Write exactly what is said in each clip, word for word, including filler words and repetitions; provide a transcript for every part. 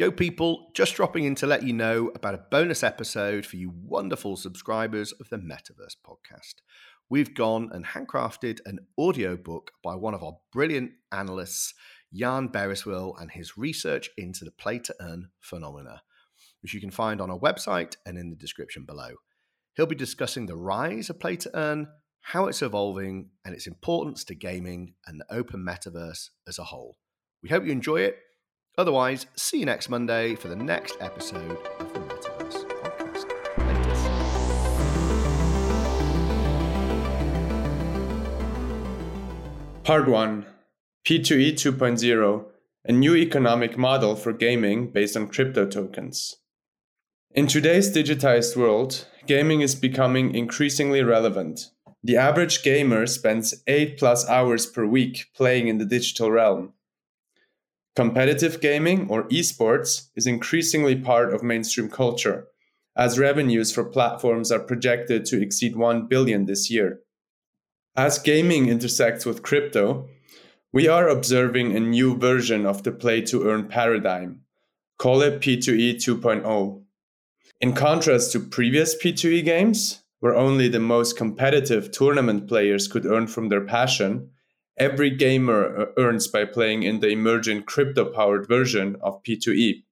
Yo people, just dropping in to let you know about a bonus episode for you wonderful subscribers of the Metaverse Podcast. We've gone and handcrafted an audiobook by one of our brilliant analysts, Jan Baeriswyl, and his research into the play-to-earn phenomena, which you can find on our website and in the description below. He'll be discussing the rise of play-to-earn, how it's evolving, and its importance to gaming and the open metaverse as a whole. We hope you enjoy it. Otherwise, see you next Monday for the next episode of the Metaverse Podcast. Latest. Part one, P two E two point oh, a new economic model for gaming based on crypto tokens. In today's digitized world, gaming is becoming increasingly relevant. The average gamer spends eight plus hours per week playing in the digital realm. Competitive gaming, or esports, is increasingly part of mainstream culture, as revenues for platforms are projected to exceed one billion dollars this year. As gaming intersects with crypto, we are observing a new version of the play-to-earn paradigm. Call it P two E two point oh. In contrast to previous P two E games, where only the most competitive tournament players could earn from their passion, every gamer earns by playing in the emergent crypto-powered version of P two E.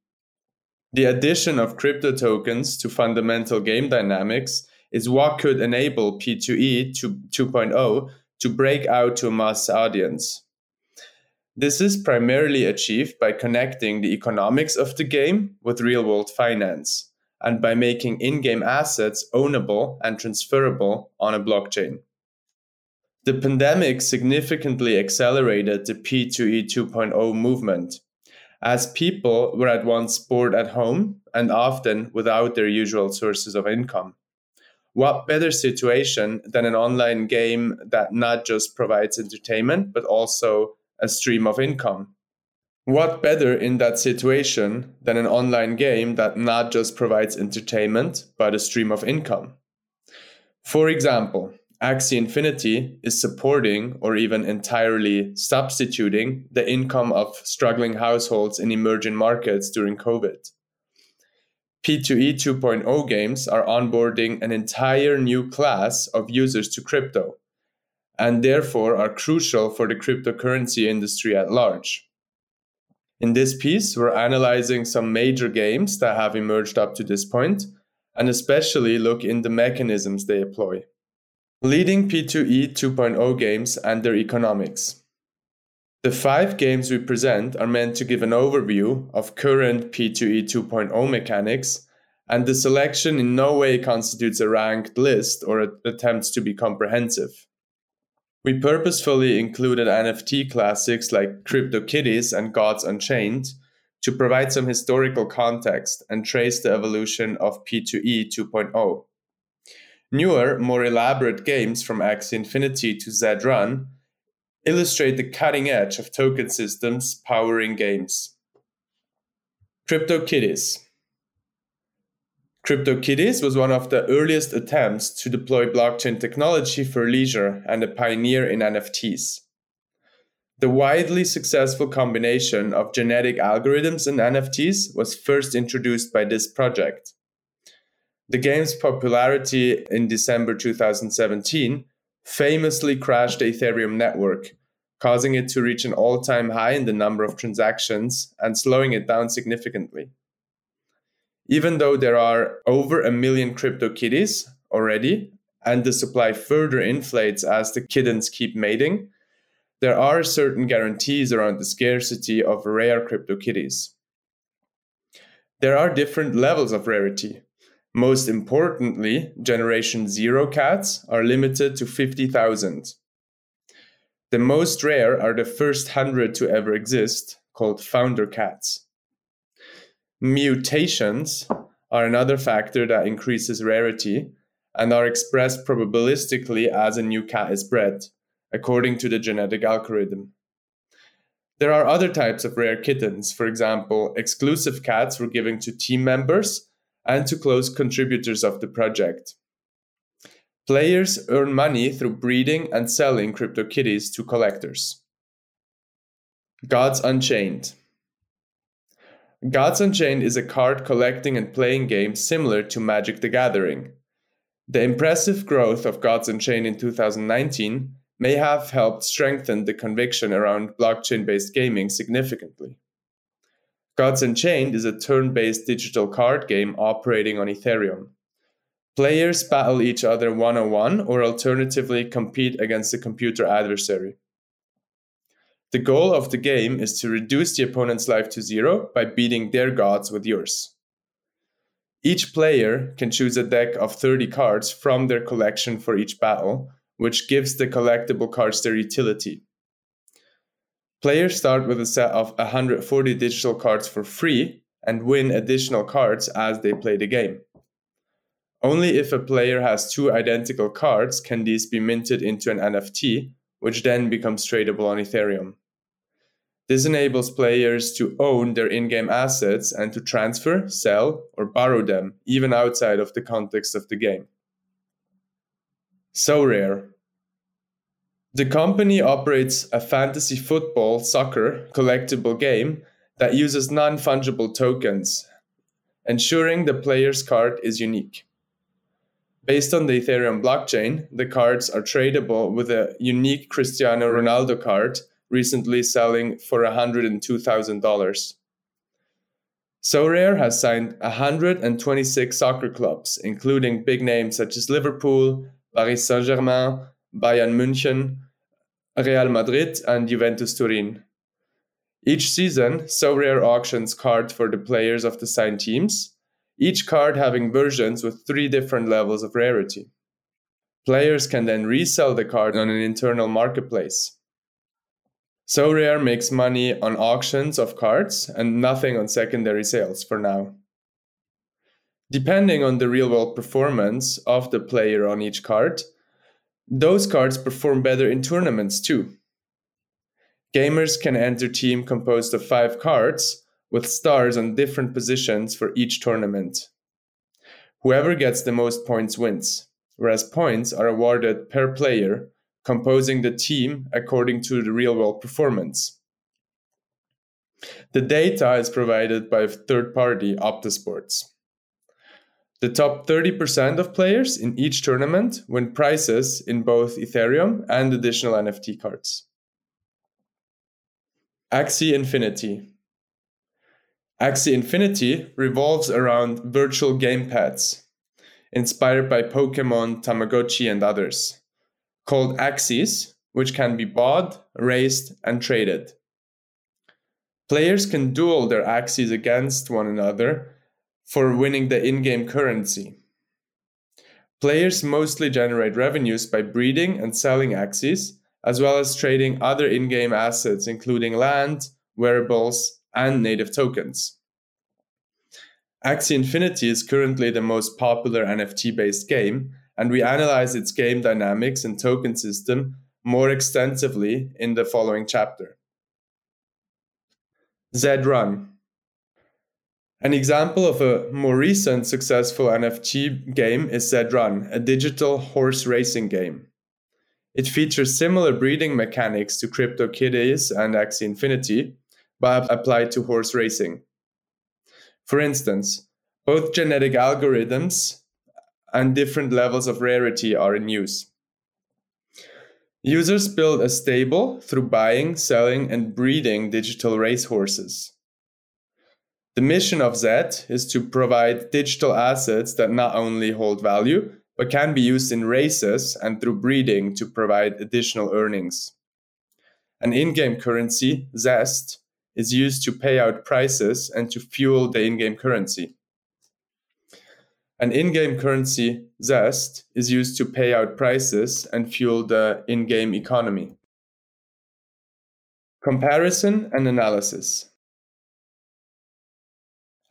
The addition of crypto tokens to fundamental game dynamics is what could enable P two E two point oh to break out to a mass audience. This is primarily achieved by connecting the economics of the game with real-world finance, and by making in-game assets ownable and transferable on a blockchain. The pandemic significantly accelerated the P two E two point oh movement, as people were at once bored at home and often without their usual sources of income. What better situation than an online game that not just provides entertainment, but also a stream of income? What better in that situation than an online game that not just provides entertainment, but a stream of income? For example, Axie Infinity is supporting or even entirely substituting the income of struggling households in emerging markets during COVID. P two E two point oh games are onboarding an entire new class of users to crypto, and therefore are crucial for the cryptocurrency industry at large. In this piece, we're analyzing some major games that have emerged up to this point, and especially look into the mechanisms they employ. Leading P two E two point oh games and their economics. The five games we present are meant to give an overview of current P two E two point oh mechanics, and the selection in no way constitutes a ranked list or attempts to be comprehensive. We purposefully included N F T classics like CryptoKitties and Gods Unchained to provide some historical context and trace the evolution of P two E two point oh. Newer, more elaborate games from Axie Infinity to Zed Run illustrate the cutting edge of token systems powering games. CryptoKitties. CryptoKitties was one of the earliest attempts to deploy blockchain technology for leisure and a pioneer in N F Ts. The widely successful combination of genetic algorithms and N F Ts was first introduced by this project. The game's popularity in December two thousand seventeen famously crashed the Ethereum network, causing it to reach an all-time high in the number of transactions and slowing it down significantly. Even though there are over a million CryptoKitties already, and the supply further inflates as the kittens keep mating, there are certain guarantees around the scarcity of rare CryptoKitties. There are different levels of rarity. Most importantly, Generation zero cats are limited to fifty thousand. The most rare are the first one hundred to ever exist, called founder cats. Mutations are another factor that increases rarity and are expressed probabilistically as a new cat is bred, according to the genetic algorithm. There are other types of rare kittens. For example, exclusive cats were given to team members and to close contributors of the project. Players earn money through breeding and selling CryptoKitties to collectors. Gods Unchained. Gods Unchained is a card collecting and playing game similar to Magic the Gathering. The impressive growth of Gods Unchained in two thousand nineteen may have helped strengthen the conviction around blockchain-based gaming significantly. Gods Unchained is a turn-based digital card game operating on Ethereum. Players battle each other one-on-one or alternatively compete against a computer adversary. The goal of the game is to reduce the opponent's life to zero by beating their gods with yours. Each player can choose a deck of thirty cards from their collection for each battle, which gives the collectible cards their utility. Players start with a set of one hundred forty digital cards for free and win additional cards as they play the game. Only if a player has two identical cards can these be minted into an N F T, which then becomes tradable on Ethereum. This enables players to own their in-game assets and to transfer, sell, or borrow them, even outside of the context of the game. SoRare. The company operates a fantasy football soccer collectible game that uses non-fungible tokens, ensuring the player's card is unique. Based on the Ethereum blockchain, the cards are tradable with a unique Cristiano Ronaldo card recently selling for one hundred two thousand dollars. SoRare has signed one hundred twenty-six soccer clubs, including big names such as Liverpool, Paris Saint-Germain, Bayern München, Real Madrid, and Juventus Turin. Each season, SoRare auctions cards for the players of the signed teams, each card having versions with three different levels of rarity. Players can then resell the card on an internal marketplace. SoRare makes money on auctions of cards and nothing on secondary sales for now. Depending on the real-world performance of the player on each card, those cards perform better in tournaments too. Gamers can enter a team composed of five cards, with stars on different positions for each tournament. Whoever gets the most points wins, whereas points are awarded per player, composing the team according to the real-world performance. The data is provided by third-party Opta Sports. The top thirty percent of players in each tournament win prizes in both Ethereum and additional N F T cards. Axie Infinity. Axie Infinity revolves around virtual gamepads, inspired by Pokemon, Tamagotchi, and others, called Axies, which can be bought, raised, and traded. Players can duel their Axies against one another for winning the in-game currency. Players mostly generate revenues by breeding and selling Axies, as well as trading other in-game assets, including land, wearables, and native tokens. Axie Infinity is currently the most popular N F T-based game, and we analyze its game dynamics and token system more extensively in the following chapter. Zed Run. An example of a more recent successful N F T game is Zed Run, a digital horse racing game. It features similar breeding mechanics to CryptoKitties and Axie Infinity, but applied to horse racing. For instance, both genetic algorithms and different levels of rarity are in use. Users build a stable through buying, selling, and breeding digital racehorses. The mission of Zed is to provide digital assets that not only hold value, but can be used in races and through breeding to provide additional earnings. An in-game currency, ZEST, is used to pay out prices and to fuel the in-game currency. An in-game currency, ZEST, is used to pay out prices and fuel the in-game economy. Comparison and analysis.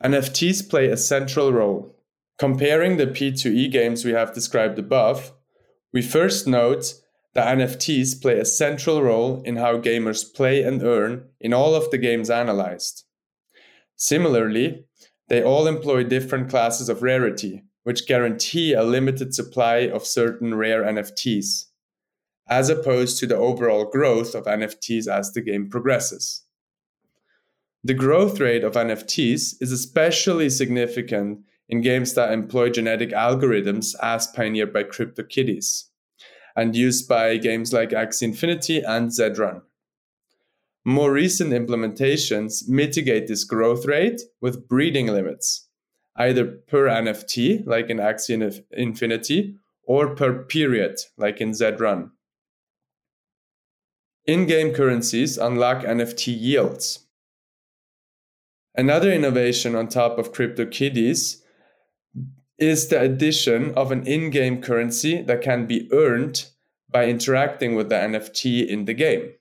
N F Ts play a central role. Comparing the P two E games we have described above, we first note the N F Ts play a central role in how gamers play and earn in all of the games analyzed. Similarly, they all employ different classes of rarity, which guarantee a limited supply of certain rare N F Ts, as opposed to the overall growth of N F Ts as the game progresses. The growth rate of N F Ts is especially significant in games that employ genetic algorithms as pioneered by CryptoKitties and used by games like Axie Infinity and Zed Run. More recent implementations mitigate this growth rate with breeding limits, either per N F T, like in Axie Infinity, or per period, like in Zed Run. In-game currencies unlock N F T yields. Another innovation on top of CryptoKitties is the addition of an in-game currency that can be earned by interacting with the N F T in the game.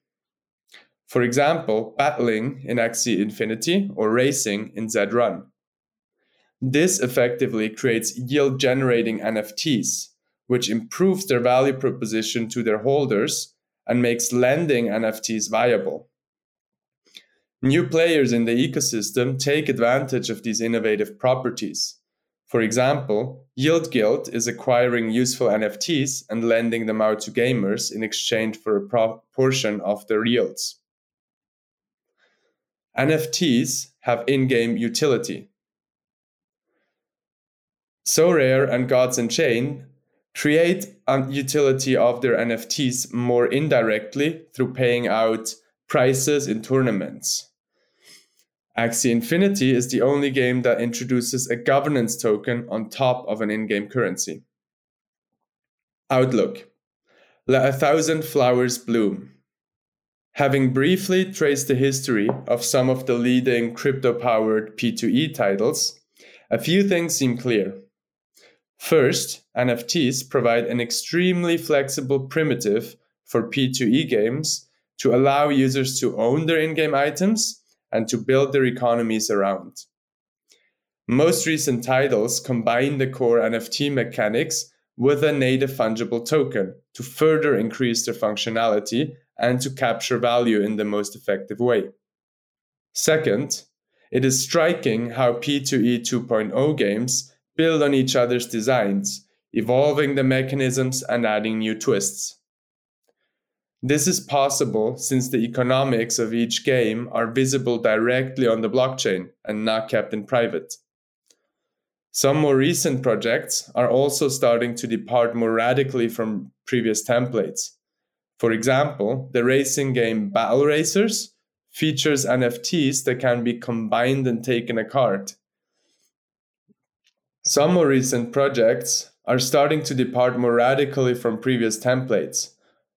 For example, battling in Axie Infinity or racing in Zed Run. This effectively creates yield-generating N F Ts, which improves their value proposition to their holders and makes lending N F Ts viable. New players in the ecosystem take advantage of these innovative properties. For example, Yield Guild is acquiring useful N F Ts and lending them out to gamers in exchange for a proportion of their yields. N F Ts have in-game utility. SoRare and Gods Unchained create utility of their N F Ts more indirectly through paying out prices in tournaments. Axie Infinity is the only game that introduces a governance token on top of an in-game currency. Outlook. Let a thousand flowers bloom. Having briefly traced the history of some of the leading crypto-powered P two E titles, a few things seem clear. First, N F Ts provide an extremely flexible primitive for P two E games to allow users to own their in-game items and to build their economies around. Most recent titles combine the core N F T mechanics with a native fungible token to further increase their functionality and to capture value in the most effective way. Second, it is striking how P two E two point oh games build on each other's designs, evolving the mechanisms and adding new twists. This is possible since the economics of each game are visible directly on the blockchain and not kept in private. Some more recent projects are also starting to depart more radically from previous templates. For example, the racing game Battle Racers features N F Ts that can be combined and taken a card. Some more recent projects are starting to depart more radically from previous templates.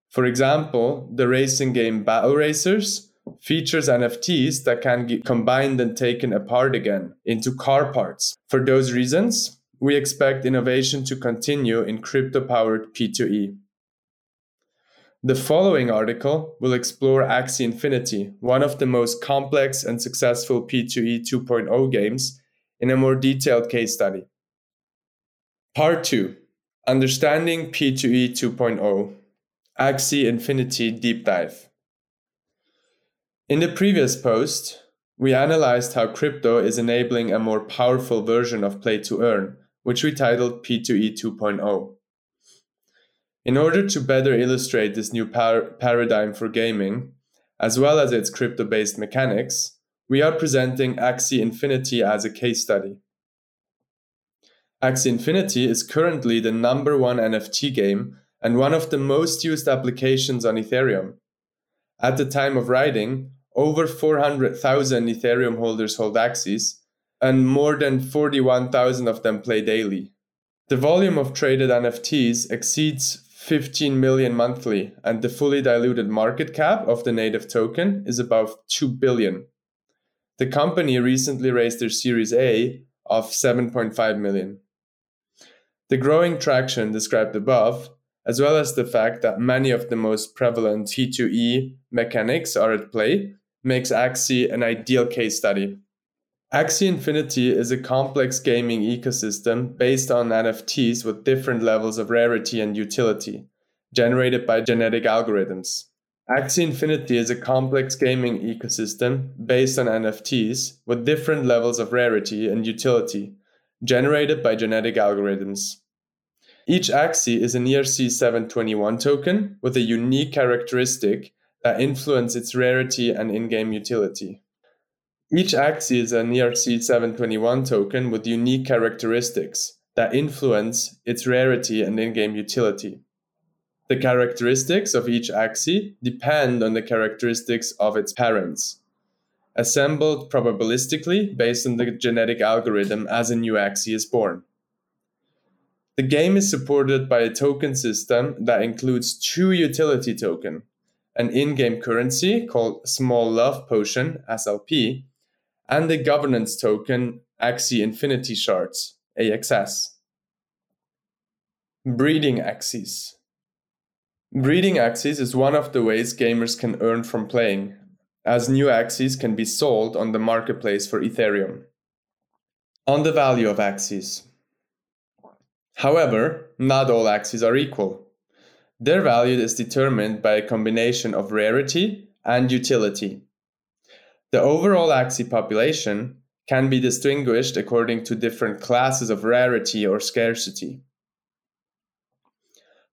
For example, the racing game Battle Racers features N F Ts that can be combined and taken apart again into car parts. For those reasons, we expect innovation to continue in crypto-powered P two E. The following article will explore Axie Infinity, one of the most complex and successful P two E two point oh games, in a more detailed case study. Part two, Understanding P two E two point oh. Axie Infinity Deep Dive. In the previous post, we analyzed how crypto is enabling a more powerful version of play to earn, which we titled P two E two point oh. In order to better illustrate this new par- paradigm for gaming, as well as its crypto-based mechanics, we are presenting Axie Infinity as a case study. Axie Infinity is currently the number one N F T game and one of the most used applications on Ethereum. At the time of writing, over four hundred thousand Ethereum holders hold Axies, and more than forty-one thousand of them play daily. The volume of traded N F Ts exceeds fifteen million monthly, and the fully diluted market cap of the native token is above two billion. The company recently raised their Series A of seven point five million. The growing traction described above, as well as the fact that many of the most prevalent P two E mechanics are at play, makes Axie an ideal case study. Axie Infinity is a complex gaming ecosystem based on N F Ts with different levels of rarity and utility, generated by genetic algorithms. Axie Infinity is a complex gaming ecosystem based on N F Ts with different levels of rarity and utility, generated by genetic algorithms. Each Axie is an E R C seven twenty-one token with a unique characteristic that influences its rarity and in-game utility. Each Axie is an E R C seven twenty-one token with unique characteristics that influence its rarity and in-game utility. The characteristics of each Axie depend on the characteristics of its parents, assembled probabilistically based on the genetic algorithm as a new Axie is born. The game is supported by a token system that includes two utility tokens, an in-game currency called Small Love Potion, S L P, and the governance token Axie Infinity Shards, A X S. Breeding Axies. Breeding Axies is one of the ways gamers can earn from playing, as new Axies can be sold on the marketplace for Ethereum. On the value of Axies. However, not all Axies are equal. Their value is determined by a combination of rarity and utility. The overall Axie population can be distinguished according to different classes of rarity or scarcity.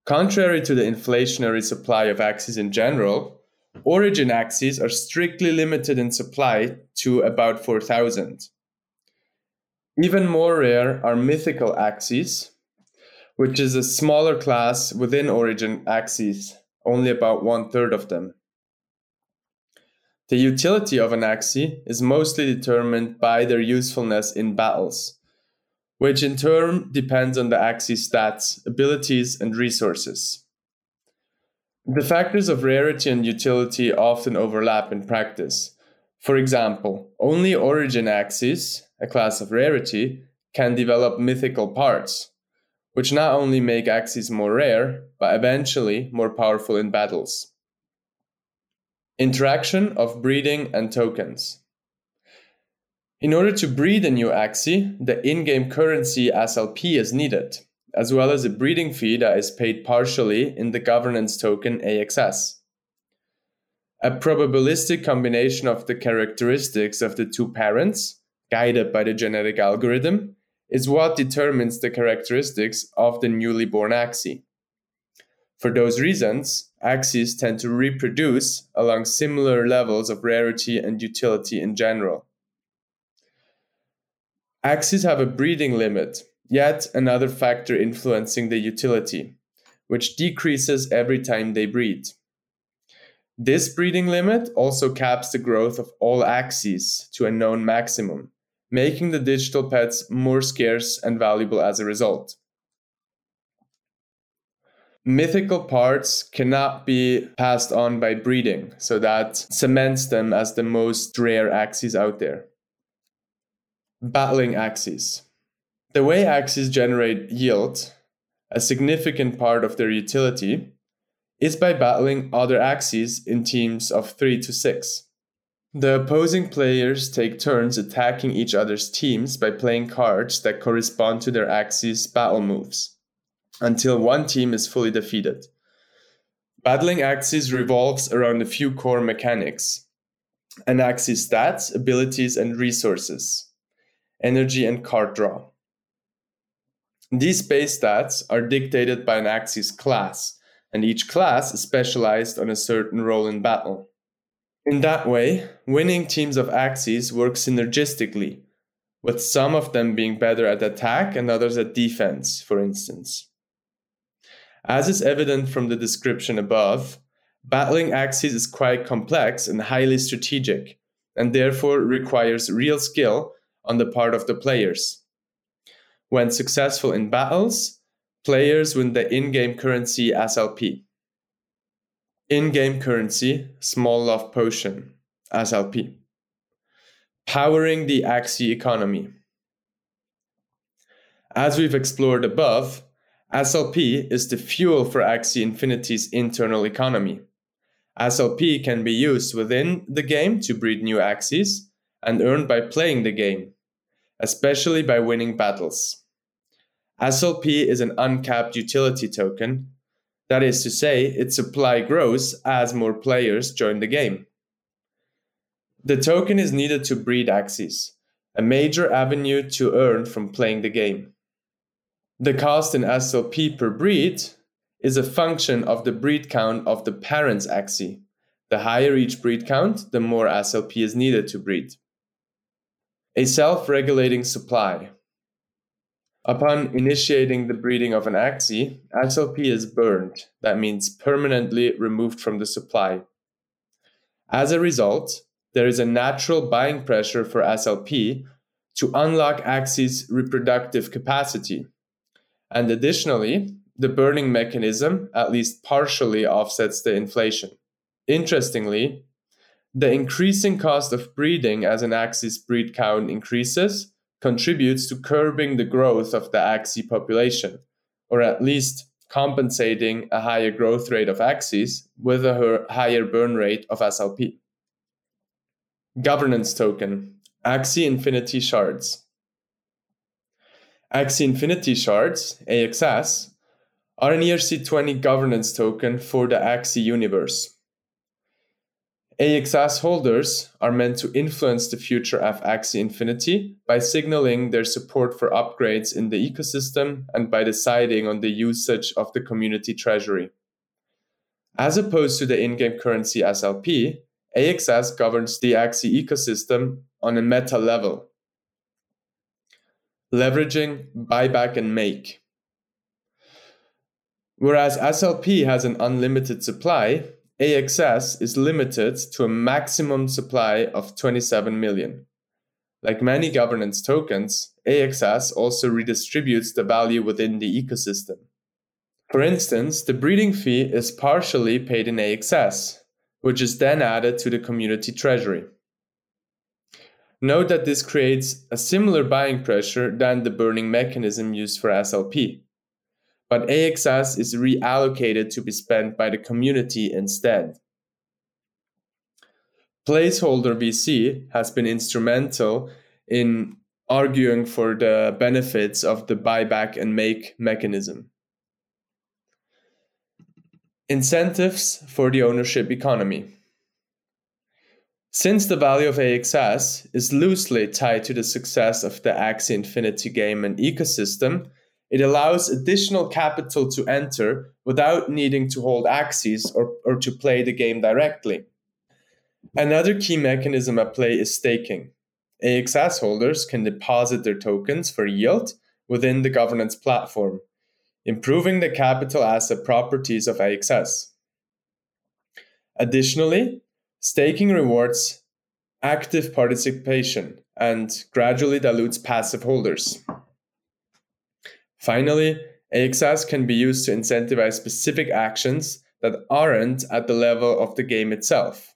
Contrary to the inflationary supply of Axies in general, origin Axies are strictly limited in supply to about four thousand. Even more rare are mythical Axies, which is a smaller class within origin Axies, only about one third of them. The utility of an Axie is mostly determined by their usefulness in battles, which in turn depends on the Axie's stats, abilities, and resources. The factors of rarity and utility often overlap in practice. For example, only origin Axies, a class of rarity, can develop mythical parts, which not only make Axies more rare, but eventually more powerful in battles. Interaction of breeding and tokens. In order to breed a new Axie, the in-game currency S L P is needed, as well as a breeding fee that is paid partially in the governance token A X S. A probabilistic combination of the characteristics of the two parents, guided by the genetic algorithm, is what determines the characteristics of the newly born Axie. For those reasons, Axies tend to reproduce along similar levels of rarity and utility in general. Axies have a breeding limit, yet another factor influencing the utility, which decreases every time they breed. This breeding limit also caps the growth of all Axies to a known maximum, making the digital pets more scarce and valuable as a result. Mythical parts cannot be passed on by breeding, so that cements them as the most rare Axies out there. Battling Axies. The way Axies generate yield, a significant part of their utility, is by battling other Axies in teams of three to six. The opposing players take turns attacking each other's teams by playing cards that correspond to their Axie's battle moves, until one team is fully defeated. Battling Axies revolves around a few core mechanics: an Axie's stats, abilities and resources, energy and card draw. These base stats are dictated by an Axie's class, and each class is specialized on a certain role in battle. In that way, winning teams of Axies work synergistically, with some of them being better at attack and others at defense, for instance. As is evident from the description above, battling Axies is quite complex and highly strategic, and therefore requires real skill on the part of the players. When successful in battles, players win the in-game currency S L P. In-game currency, Small Love Potion, S L P. Powering the Axie economy. As we've explored above, S L P is the fuel for Axie Infinity's internal economy. S L P can be used within the game to breed new Axies and earned by playing the game, especially by winning battles. S L P is an uncapped utility token. That is to say, its supply grows as more players join the game. The token is needed to breed Axies, a major avenue to earn from playing the game. The cost in S L P per breed is a function of the breed count of the parent's Axie. The higher each breed count, the more S L P is needed to breed. A self-regulating supply. Upon initiating the breeding of an Axie, S L P is burned. That means permanently removed from the supply. As a result, there is a natural buying pressure for S L P to unlock Axie's reproductive capacity. And additionally, the burning mechanism at least partially offsets the inflation. Interestingly, the increasing cost of breeding as an Axie's breed count increases contributes to curbing the growth of the Axie population, or at least compensating a higher growth rate of Axies with a higher burn rate of S L P. Governance token, Axie Infinity Shards. Axie Infinity Shards, A X S, are an E R C twenty governance token for the Axie universe. A X S holders are meant to influence the future of Axie Infinity by signaling their support for upgrades in the ecosystem and by deciding on the usage of the community treasury. As opposed to the in-game currency S L P, A X S governs the Axie ecosystem on a meta level. Leveraging, buyback, and make. Whereas S L P has an unlimited supply, A X S is limited to a maximum supply of twenty-seven million. Like many governance tokens, A X S also redistributes the value within the ecosystem. For instance, the breeding fee is partially paid in A X S, which is then added to the community treasury. Note that this creates a similar buying pressure than the burning mechanism used for S L P. But A X S is reallocated to be spent by the community instead. Placeholder V C has been instrumental in arguing for the benefits of the buyback and make mechanism. Incentives for the ownership economy. Since the value of A X S is loosely tied to the success of the Axie Infinity game and ecosystem, it allows additional capital to enter without needing to hold Axies or, or to play the game directly. Another key mechanism at play is staking. A X S holders can deposit their tokens for yield within the governance platform, improving the capital asset properties of A X S. Additionally, staking rewards active participation and gradually dilutes passive holders. Finally, A X S can be used to incentivize specific actions that aren't at the level of the game itself,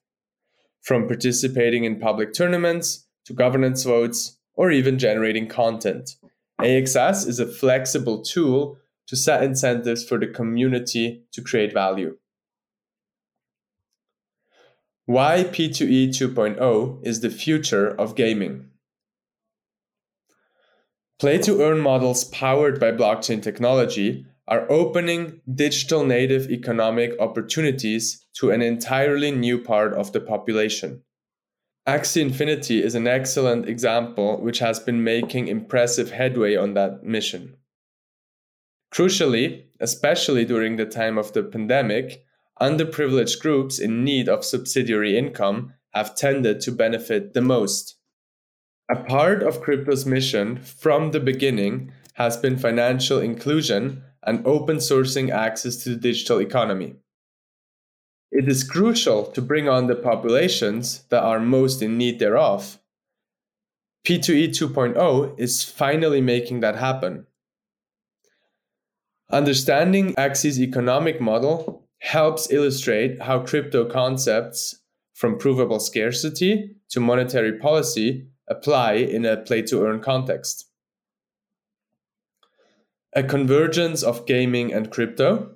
from participating in public tournaments to governance votes or even generating content. A X S is a flexible tool to set incentives for the community to create value. Why P two E two point oh is the future of gaming. Play-to-earn models powered by blockchain technology are opening digital native economic opportunities to an entirely new part of the population. Axie Infinity is an excellent example which has been making impressive headway on that mission. Crucially, especially during the time of the pandemic, underprivileged groups in need of subsidiary income have tended to benefit the most. A part of crypto's mission from the beginning has been financial inclusion and open sourcing access to the digital economy. It is crucial to bring on the populations that are most in need thereof. P two E two point oh is finally making that happen. Understanding Axie's economic model helps illustrate how crypto concepts from provable scarcity to monetary policy apply in a play-to-earn context. A convergence of gaming and crypto.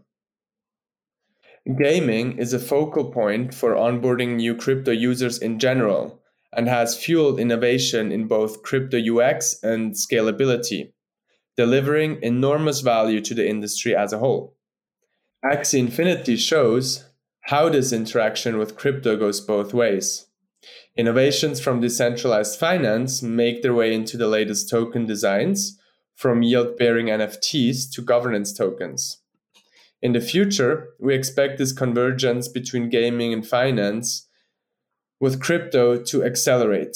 Gaming is a focal point for onboarding new crypto users in general and has fueled innovation in both crypto U X and scalability, delivering enormous value to the industry as a whole. Axie Infinity shows how this interaction with crypto goes both ways. Innovations from decentralized finance make their way into the latest token designs, from yield-bearing N F Ts to governance tokens. In the future, we expect this convergence between gaming and finance with crypto to accelerate.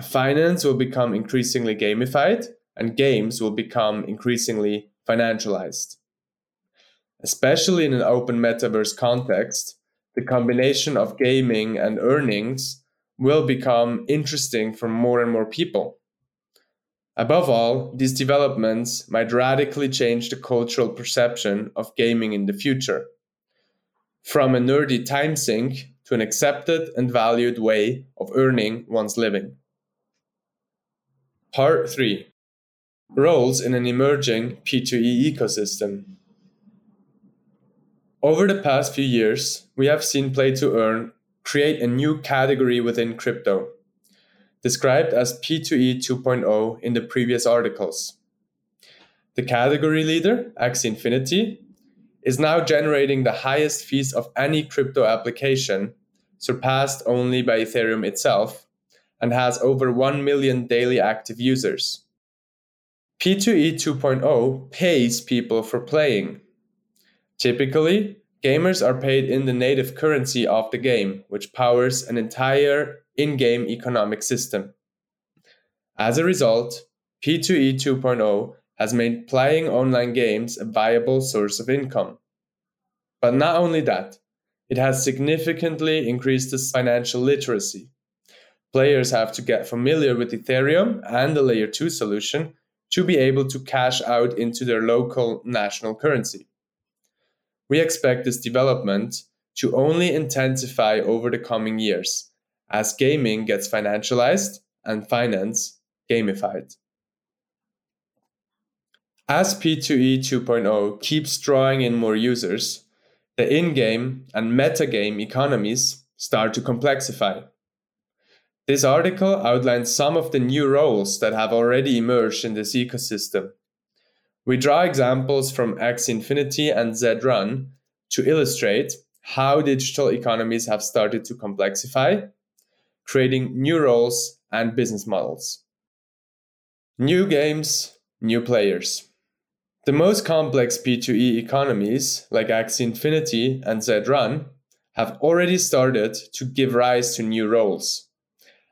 finance will become increasingly gamified and games will become increasingly financialized. Especially in an open metaverse context, the combination of gaming and earnings will become interesting for more and more people. Above all, these developments might radically change the cultural perception of gaming in the future, from a nerdy time sink to an accepted and valued way of earning one's living. Part three. Roles in an emerging P two E ecosystem. Over the past few years, we have seen play to earn create a new category within crypto, described as P two E two point oh in the previous articles. The category leader, Axie Infinity, is now generating the highest fees of any crypto application, surpassed only by Ethereum itself, and has over one million daily active users. P two E two point oh pays people for playing. Typically, gamers are paid in the native currency of the game, which powers an entire in-game economic system. As a result, P two E two point oh has made playing online games a viable source of income. But not only that, it has significantly increased the financial literacy. Players have to get familiar with Ethereum and the Layer two solution to be able to cash out into their local national currency. We expect this development to only intensify over the coming years as gaming gets financialized and finance gamified. As P two E two point oh keeps drawing in more users, the in-game and metagame economies start to complexify. This article outlines some of the new roles that have already emerged in this ecosystem. We draw examples from Axie Infinity and Zed Run to illustrate how digital economies have started to complexify, creating new roles and business models. New games, new players. The most complex P two E economies, like Axie Infinity and Zed Run, have already started to give rise to new roles.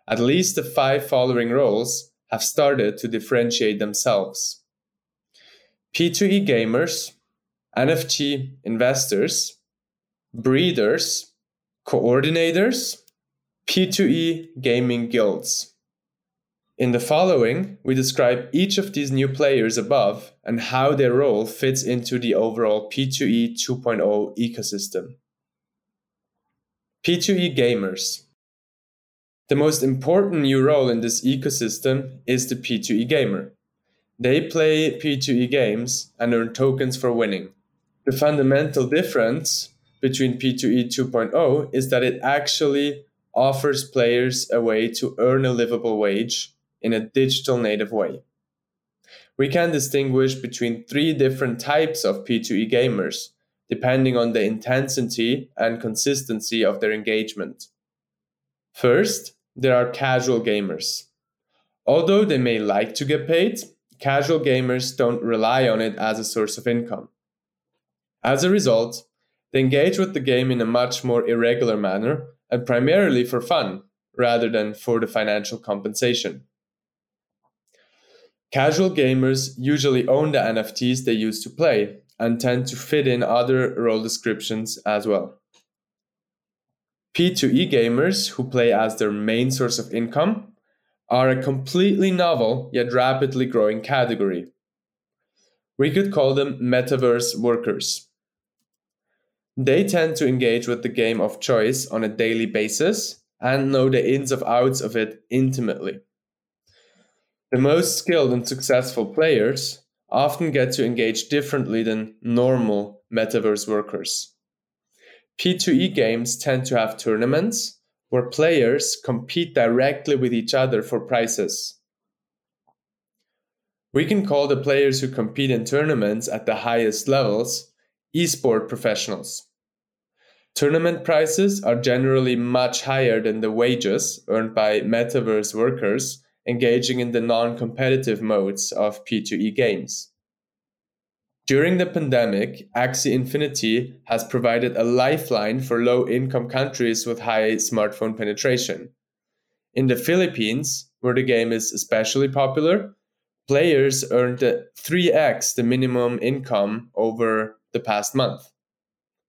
At least the five following roles have started to differentiate themselves. P two E gamers, N F T investors, breeders, coordinators, P two E gaming guilds. In the following, we describe each of these new players above and how their role fits into the overall P two E two point oh ecosystem. P two E gamers. The most important new role in this ecosystem is the P two E gamer. They play P two E games and earn tokens for winning. The fundamental difference between P two E two point oh is that it actually offers players a way to earn a livable wage in a digital native way. We can distinguish between three different types of P two E gamers, depending on the intensity and consistency of their engagement. First, there are casual gamers. Although they may like to get paid, casual gamers don't rely on it as a source of income. As a result, they engage with the game in a much more irregular manner and primarily for fun, rather than for the financial compensation. Casual gamers usually own the N F Ts they use to play and tend to fit in other role descriptions as well. P two E gamers who play as their main source of income are a completely novel yet rapidly growing category. We could call them metaverse workers. They tend to engage with the game of choice on a daily basis and know the ins and outs of it intimately. The most skilled and successful players often get to engage differently than normal metaverse workers. P two E games tend to have tournaments where players compete directly with each other for prizes. We can call the players who compete in tournaments at the highest levels esports professionals. Tournament prizes are generally much higher than the wages earned by metaverse workers engaging in the non-competitive modes of P two E games. During the pandemic, Axie Infinity has provided a lifeline for low-income countries with high smartphone penetration. In the Philippines, where the game is especially popular, players earned three x the minimum income over the past month.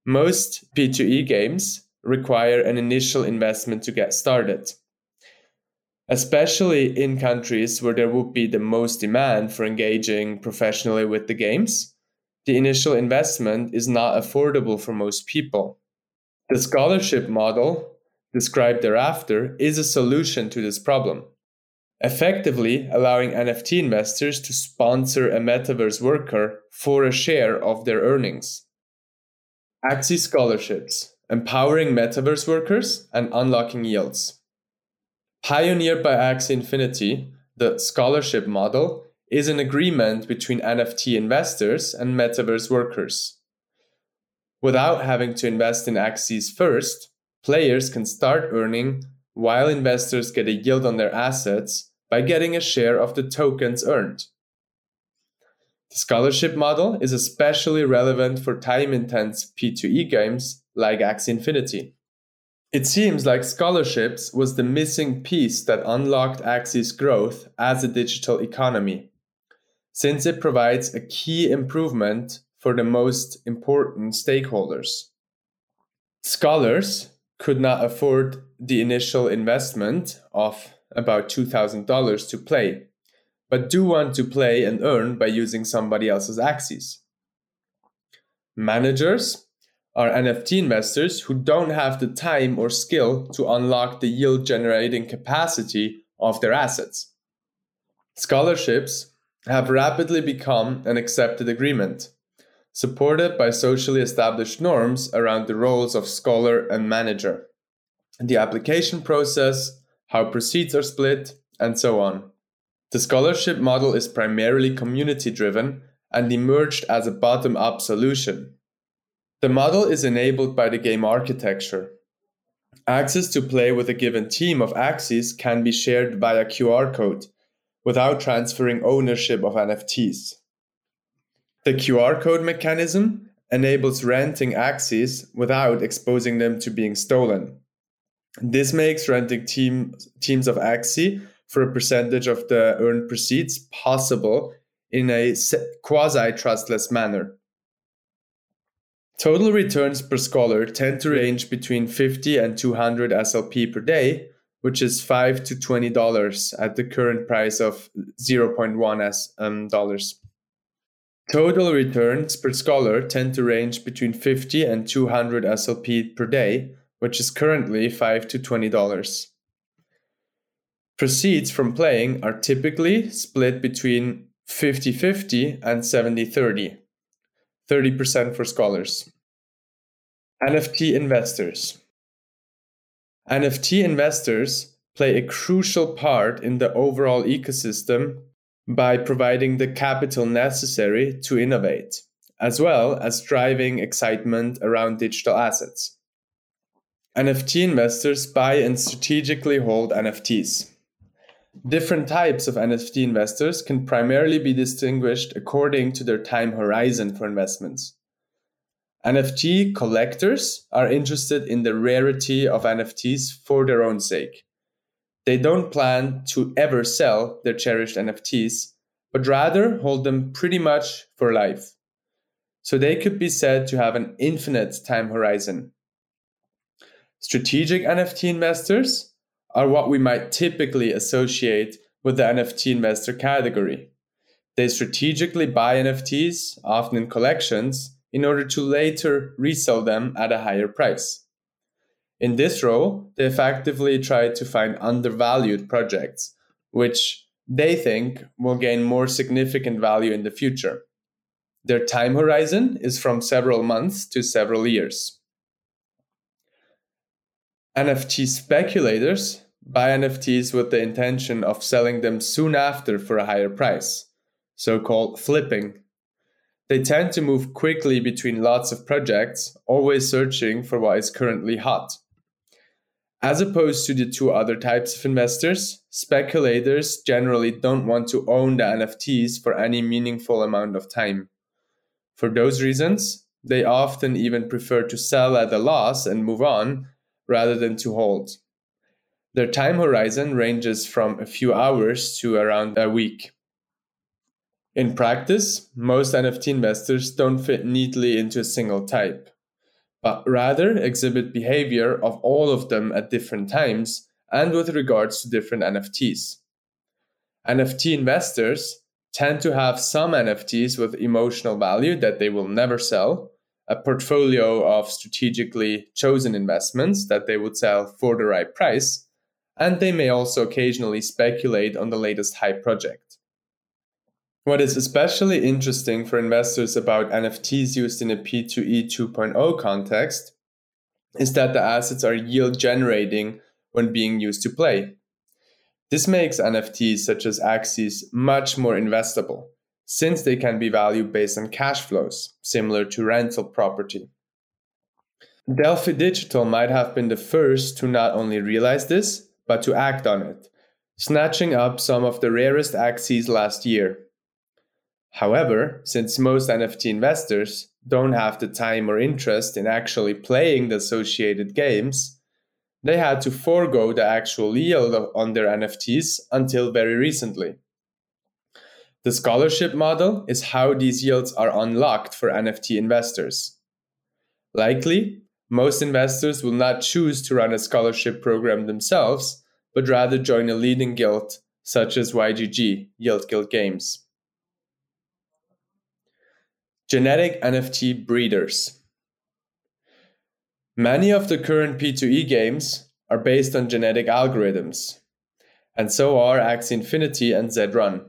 Most P two E games require an initial investment to get started, especially in countries where there would be the most demand for engaging professionally with the games. The initial investment is not affordable for most people. The scholarship model, described thereafter, is a solution to this problem, effectively allowing N F T investors to sponsor a metaverse worker for a share of their earnings. Axie Scholarships, empowering metaverse workers and unlocking yields. Pioneered by Axie Infinity, the scholarship model is an agreement between N F T investors and metaverse workers. Without having to invest in Axies first, players can start earning while investors get a yield on their assets by getting a share of the tokens earned. The scholarship model is especially relevant for time-intense P two E games like Axie Infinity. It seems like scholarships was the missing piece that unlocked Axie's growth as a digital economy, since it provides a key improvement for the most important stakeholders. Scholars could not afford the initial investment of about two thousand dollars to play, but do want to play and earn by using somebody else's Axies. Managers are N F T investors who don't have the time or skill to unlock the yield-generating capacity of their assets. Scholarships have rapidly become an accepted agreement, supported by socially established norms around the roles of scholar and manager, the application process, how proceeds are split, and so on. The scholarship model is primarily community-driven and emerged as a bottom-up solution. The model is enabled by the game architecture. Access to play with a given team of Axies can be shared via Q R code without transferring ownership of N F Ts. The Q R code mechanism enables renting Axies without exposing them to being stolen. This makes renting team, teams of Axie for a percentage of the earned proceeds possible in a quasi-trustless manner. Total returns per scholar tend to range between fifty and two hundred S L P per day, which is five to twenty dollars at the current price of zero point one dollars. Total returns per scholar tend to range between fifty and two hundred S L P per day, which is currently five to twenty dollars. Proceeds from playing are typically split between fifty-fifty and seventy-thirty. thirty percent for scholars. N F T investors. N F T investors play a crucial part in the overall ecosystem by providing the capital necessary to innovate, as well as driving excitement around digital assets. N F T investors buy and strategically hold N F Ts. Different types of N F T investors can primarily be distinguished according to their time horizon for investments. N F T collectors are interested in the rarity of N F Ts for their own sake. They don't plan to ever sell their cherished N F Ts, but rather hold them pretty much for life. So they could be said to have an infinite time horizon. Strategic N F T investors are what we might typically associate with the N F T investor category. They strategically buy N F Ts, often in collections, in order to later resell them at a higher price. In this role, they effectively try to find undervalued projects, which they think will gain more significant value in the future. Their time horizon is from several months to several years. N F T speculators buy N F Ts with the intention of selling them soon after for a higher price, so-called flipping. They tend to move quickly between lots of projects, always searching for what is currently hot. As opposed to the two other types of investors, speculators generally don't want to own the N F Ts for any meaningful amount of time. For those reasons, they often even prefer to sell at a loss and move on, rather than to hold. Their time horizon ranges from a few hours to around a week. In practice, most N F T investors don't fit neatly into a single type, but rather exhibit behavior of all of them at different times and with regards to different N F Ts. N F T investors tend to have some N F Ts with emotional value that they will never sell, a portfolio of strategically chosen investments that they would sell for the right price, and they may also occasionally speculate on the latest hype project. What is especially interesting for investors about N F Ts used in a P two E two point oh context is that the assets are yield generating when being used to play. This makes N F Ts such as Axies much more investable, since they can be valued based on cash flows, similar to rental property. Delphi Digital might have been the first to not only realize this, but to act on it, snatching up some of the rarest Axies last year. However, since most N F T investors don't have the time or interest in actually playing the associated games, they had to forego the actual yield on their N F Ts until very recently. The scholarship model is how these yields are unlocked for N F T investors. Likely, most investors will not choose to run a scholarship program themselves, but rather join a leading guild, such as Y G G, Yield Guild Games. Genetic N F T breeders. Many of the current P two E games are based on genetic algorithms, and so are Axie Infinity and Zed Run.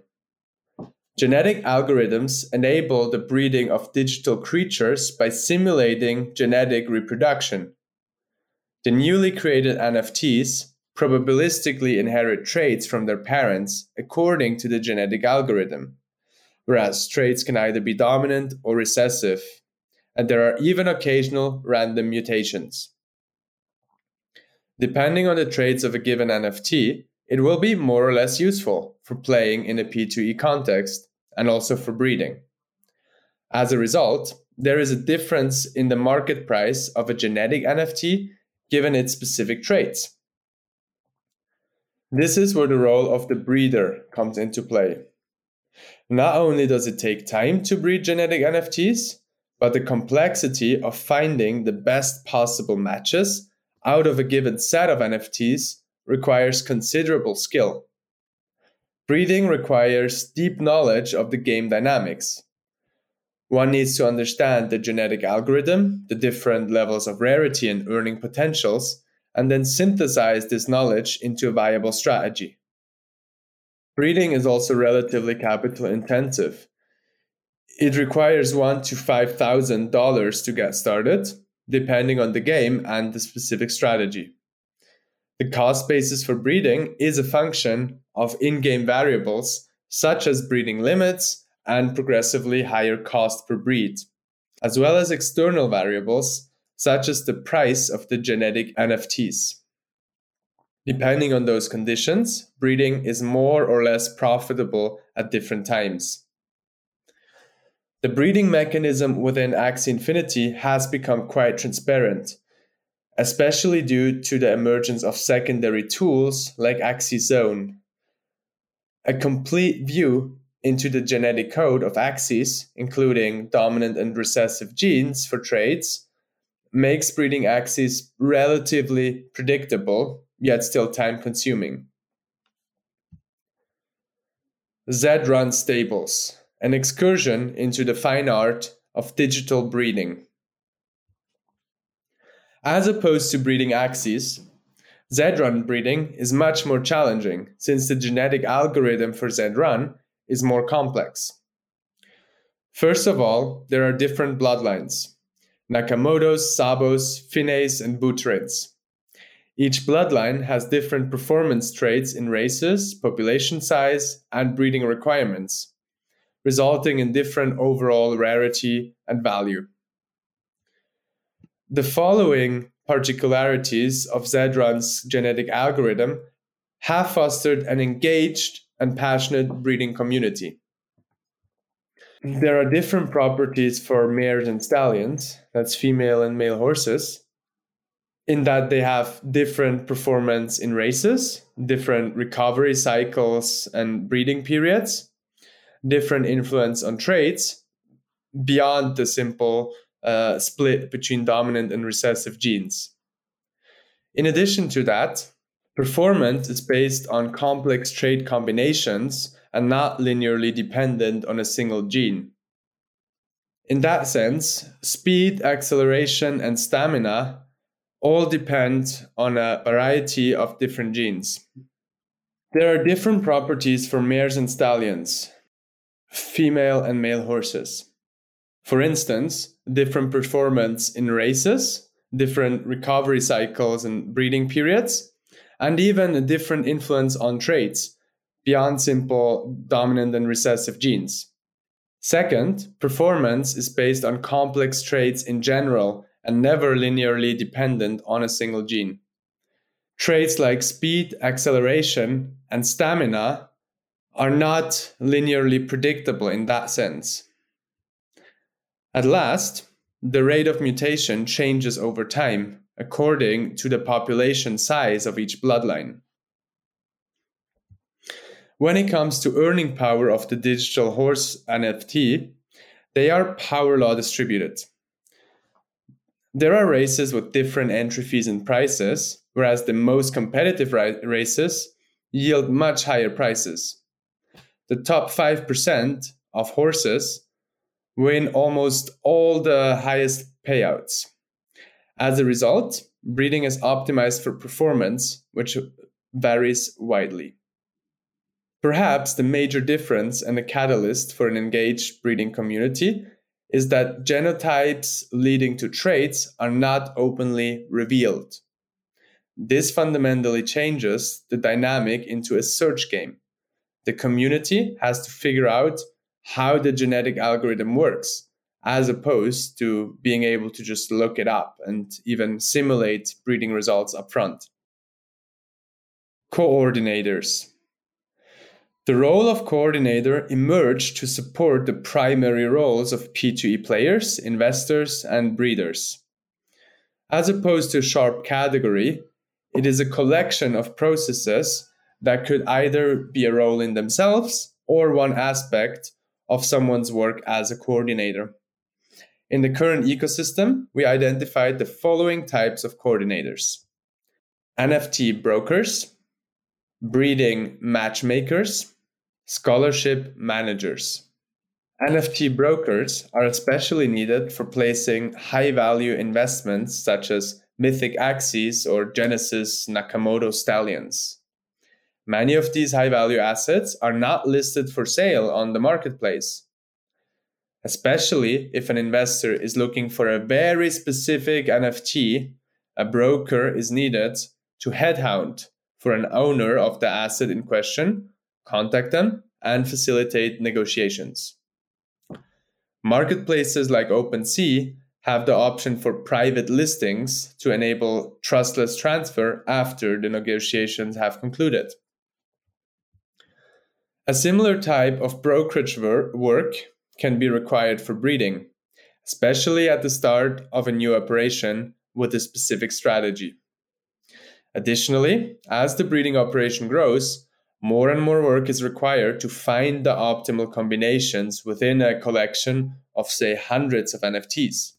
Genetic algorithms enable the breeding of digital creatures by simulating genetic reproduction. The newly created N F Ts probabilistically inherit traits from their parents according to the genetic algorithm, whereas traits can either be dominant or recessive, and there are even occasional random mutations. Depending on the traits of a given N F T, it will be more or less useful for playing in a P two E context and also for breeding. As a result, there is a difference in the market price of a genetic N F T given its specific traits. This is where the role of the breeder comes into play. Not only does it take time to breed genetic N F Ts, but the complexity of finding the best possible matches out of a given set of N F Ts requires considerable skill. Breeding requires deep knowledge of the game dynamics. One needs to understand the genetic algorithm, the different levels of rarity and earning potentials, and then synthesize this knowledge into a viable strategy. Breeding is also relatively capital intensive. It requires one thousand dollars to five thousand dollars to get started, depending on the game and the specific strategy. The cost basis for breeding is a function of in-game variables, such as breeding limits and progressively higher cost per breed, as well as external variables, such as the price of the genetic N F Ts. Depending on those conditions, breeding is more or less profitable at different times. The breeding mechanism within Axie Infinity has become quite transparent, especially due to the emergence of secondary tools like Axie Zone. A complete view into the genetic code of Axies, including dominant and recessive genes for traits, makes breeding Axies relatively predictable, yet still time-consuming. Zed Run Stables. An excursion into the fine art of digital breeding. As opposed to breeding axes, Zed Run breeding is much more challenging since the genetic algorithm for Zed Run is more complex. First of all, there are different bloodlines: Nakamoto's, Sabo's, Finney's, and Buterin's. Each bloodline has different performance traits in races, population size, and breeding requirements, resulting in different overall rarity and value. The following particularities of Zed Run's genetic algorithm have fostered an engaged and passionate breeding community. There are different properties for mares and stallions, that's female and male horses. in that they have different performance in races, different recovery cycles and breeding periods, different influence on traits beyond the simple uh, split between dominant and recessive genes. In addition to that, performance is based on complex trait combinations and not linearly dependent on a single gene. In that sense, speed, acceleration, and stamina all depend on a variety of different genes. There are different properties for mares and stallions, female and male horses. For instance, different performance in races, different recovery cycles and breeding periods, and even a different influence on traits beyond simple dominant and recessive genes. Second, performance is based on complex traits in general and never linearly dependent on a single gene. Traits like speed, acceleration, and stamina are not linearly predictable in that sense. At last, the rate of mutation changes over time according to the population size of each bloodline. When it comes to earning power of the digital horse N F T, they are power law distributed. There are races with different entry fees and prices, whereas the most competitive races yield much higher prices. The top five percent of horses win almost all the highest payouts. As a result, breeding is optimized for performance, which varies widely. Perhaps the major difference and the catalyst for an engaged breeding community is that genotypes leading to traits are not openly revealed. This fundamentally changes the dynamic into a search game. The community has to figure out how the genetic algorithm works, as opposed to being able to just look it up and even simulate breeding results upfront. Coordinators. The role of coordinator emerged to support the primary roles of P two E players, investors, and breeders. As opposed to a sharp category, it is a collection of processes that could either be a role in themselves or one aspect of someone's work as a coordinator. In the current ecosystem, we identified the following types of coordinators: N F T brokers, breeding matchmakers, scholarship managers. N F T brokers are especially needed for placing high-value investments such as Mythic Axies or Genesis Nakamoto Stallions. Many of these high-value assets are not listed for sale on the marketplace, especially if an investor is looking for a very specific N F T. A broker is needed to headhunt for an owner of the asset in question, contact them, and facilitate negotiations. Marketplaces like OpenSea have the option for private listings to enable trustless transfer after the negotiations have concluded. A similar type of brokerage work can be required for breeding, especially at the start of a new operation with a specific strategy. Additionally, as the breeding operation grows, more and more work is required to find the optimal combinations within a collection of, say, hundreds of N F Ts.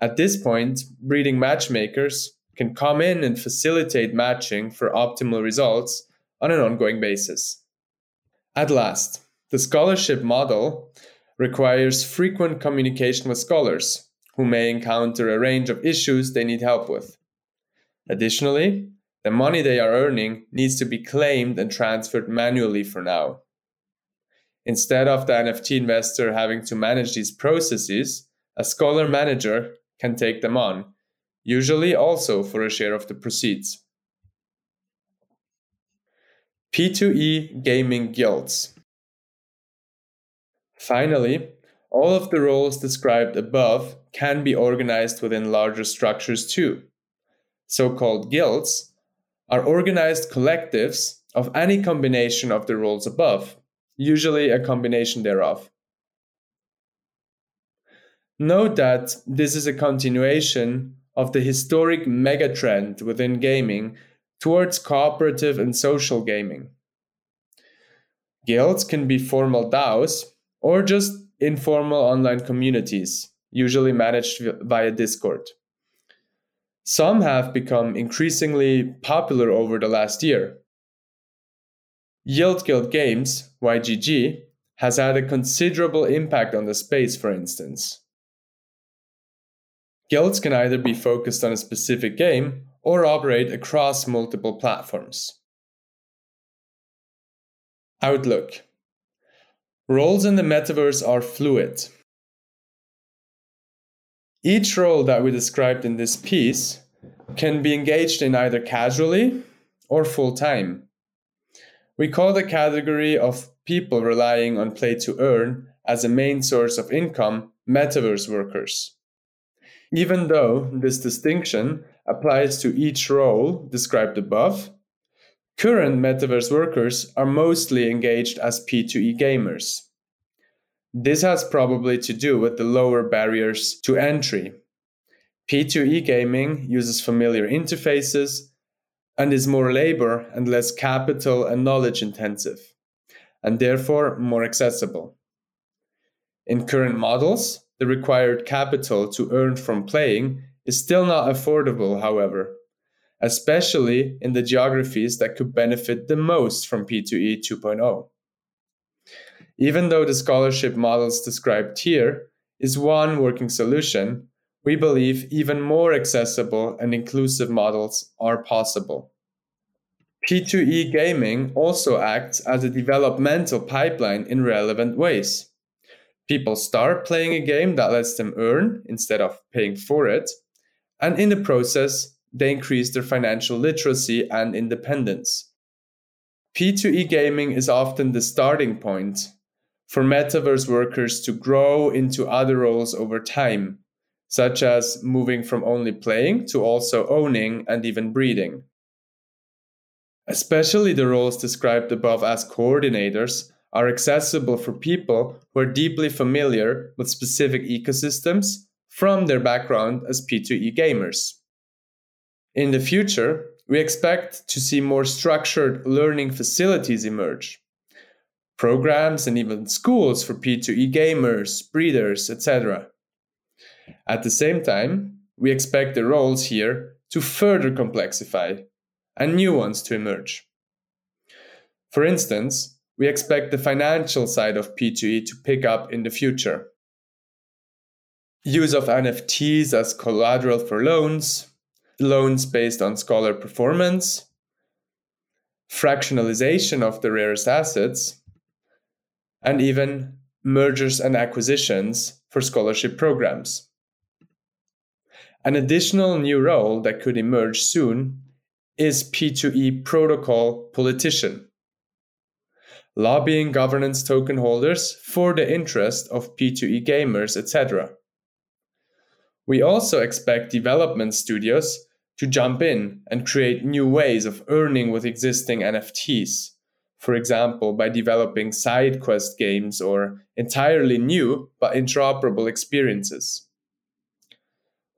At this point, breeding matchmakers can come in and facilitate matching for optimal results on an ongoing basis. At last, the scholarship model requires frequent communication with scholars, who may encounter a range of issues they need help with. Additionally, the money they are earning needs to be claimed and transferred manually for now. Instead of the N F T investor having to manage these processes, a scholar manager can take them on, usually also for a share of the proceeds. P two E gaming guilds. Finally, all of the roles described above can be organized within larger structures too. So-called guilds are organized collectives of any combination of the roles above, usually a combination thereof. Note that this is a continuation of the historic megatrend within gaming towards cooperative and social gaming. Guilds can be formal DAOs or just informal online communities, usually managed via Discord. Some have become increasingly popular over the last year. Yield Guild Games, Y G G, has had a considerable impact on the space, for instance. Guilds can either be focused on a specific game or operate across multiple platforms. Outlook. Roles in the metaverse are fluid. Each role that we described in this piece can be engaged in either casually or full-time. We call the category of people relying on play to earn as a main source of income metaverse workers, even though this distinction applies to each role described above. Current metaverse workers are mostly engaged as P two E gamers. This has probably to do with the lower barriers to entry. P two E gaming uses familiar interfaces and is more labor and less capital and knowledge intensive, and therefore more accessible. In current models, the required capital to earn from playing is still not affordable, however, especially in the geographies that could benefit the most from P two E two point oh. Even though the scholarship models described here is one working solution, we believe even more accessible and inclusive models are possible. P two E gaming also acts as a developmental pipeline in relevant ways. People start playing a game that lets them earn instead of paying for it, and in the process, they increase their financial literacy and independence. P two E gaming is often the starting point for metaverse workers to grow into other roles over time, such as moving from only playing to also owning and even breeding. Especially the roles described above as coordinators are accessible for people who are deeply familiar with specific ecosystems from their background as P two E gamers. In the future, we expect to see more structured learning facilities emerge, programs and even schools for P two E gamers, breeders, et cetera. At the same time, we expect the roles here to further complexify and new ones to emerge. For instance, we expect the financial side of P two E to pick up in the future. Use of N F Ts as collateral for loans, loans based on scholar performance, fractionalization of the rarest assets, and even mergers and acquisitions for scholarship programs. An additional new role that could emerge soon is P two E protocol politician, lobbying governance token holders for the interest of P two E gamers, et cetera. We also expect development studios to jump in and create new ways of earning with existing N F Ts, for example, by developing side quest games or entirely new but interoperable experiences.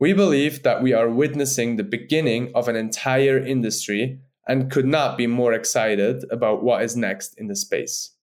We believe that we are witnessing the beginning of an entire industry and could not be more excited about what is next in the space.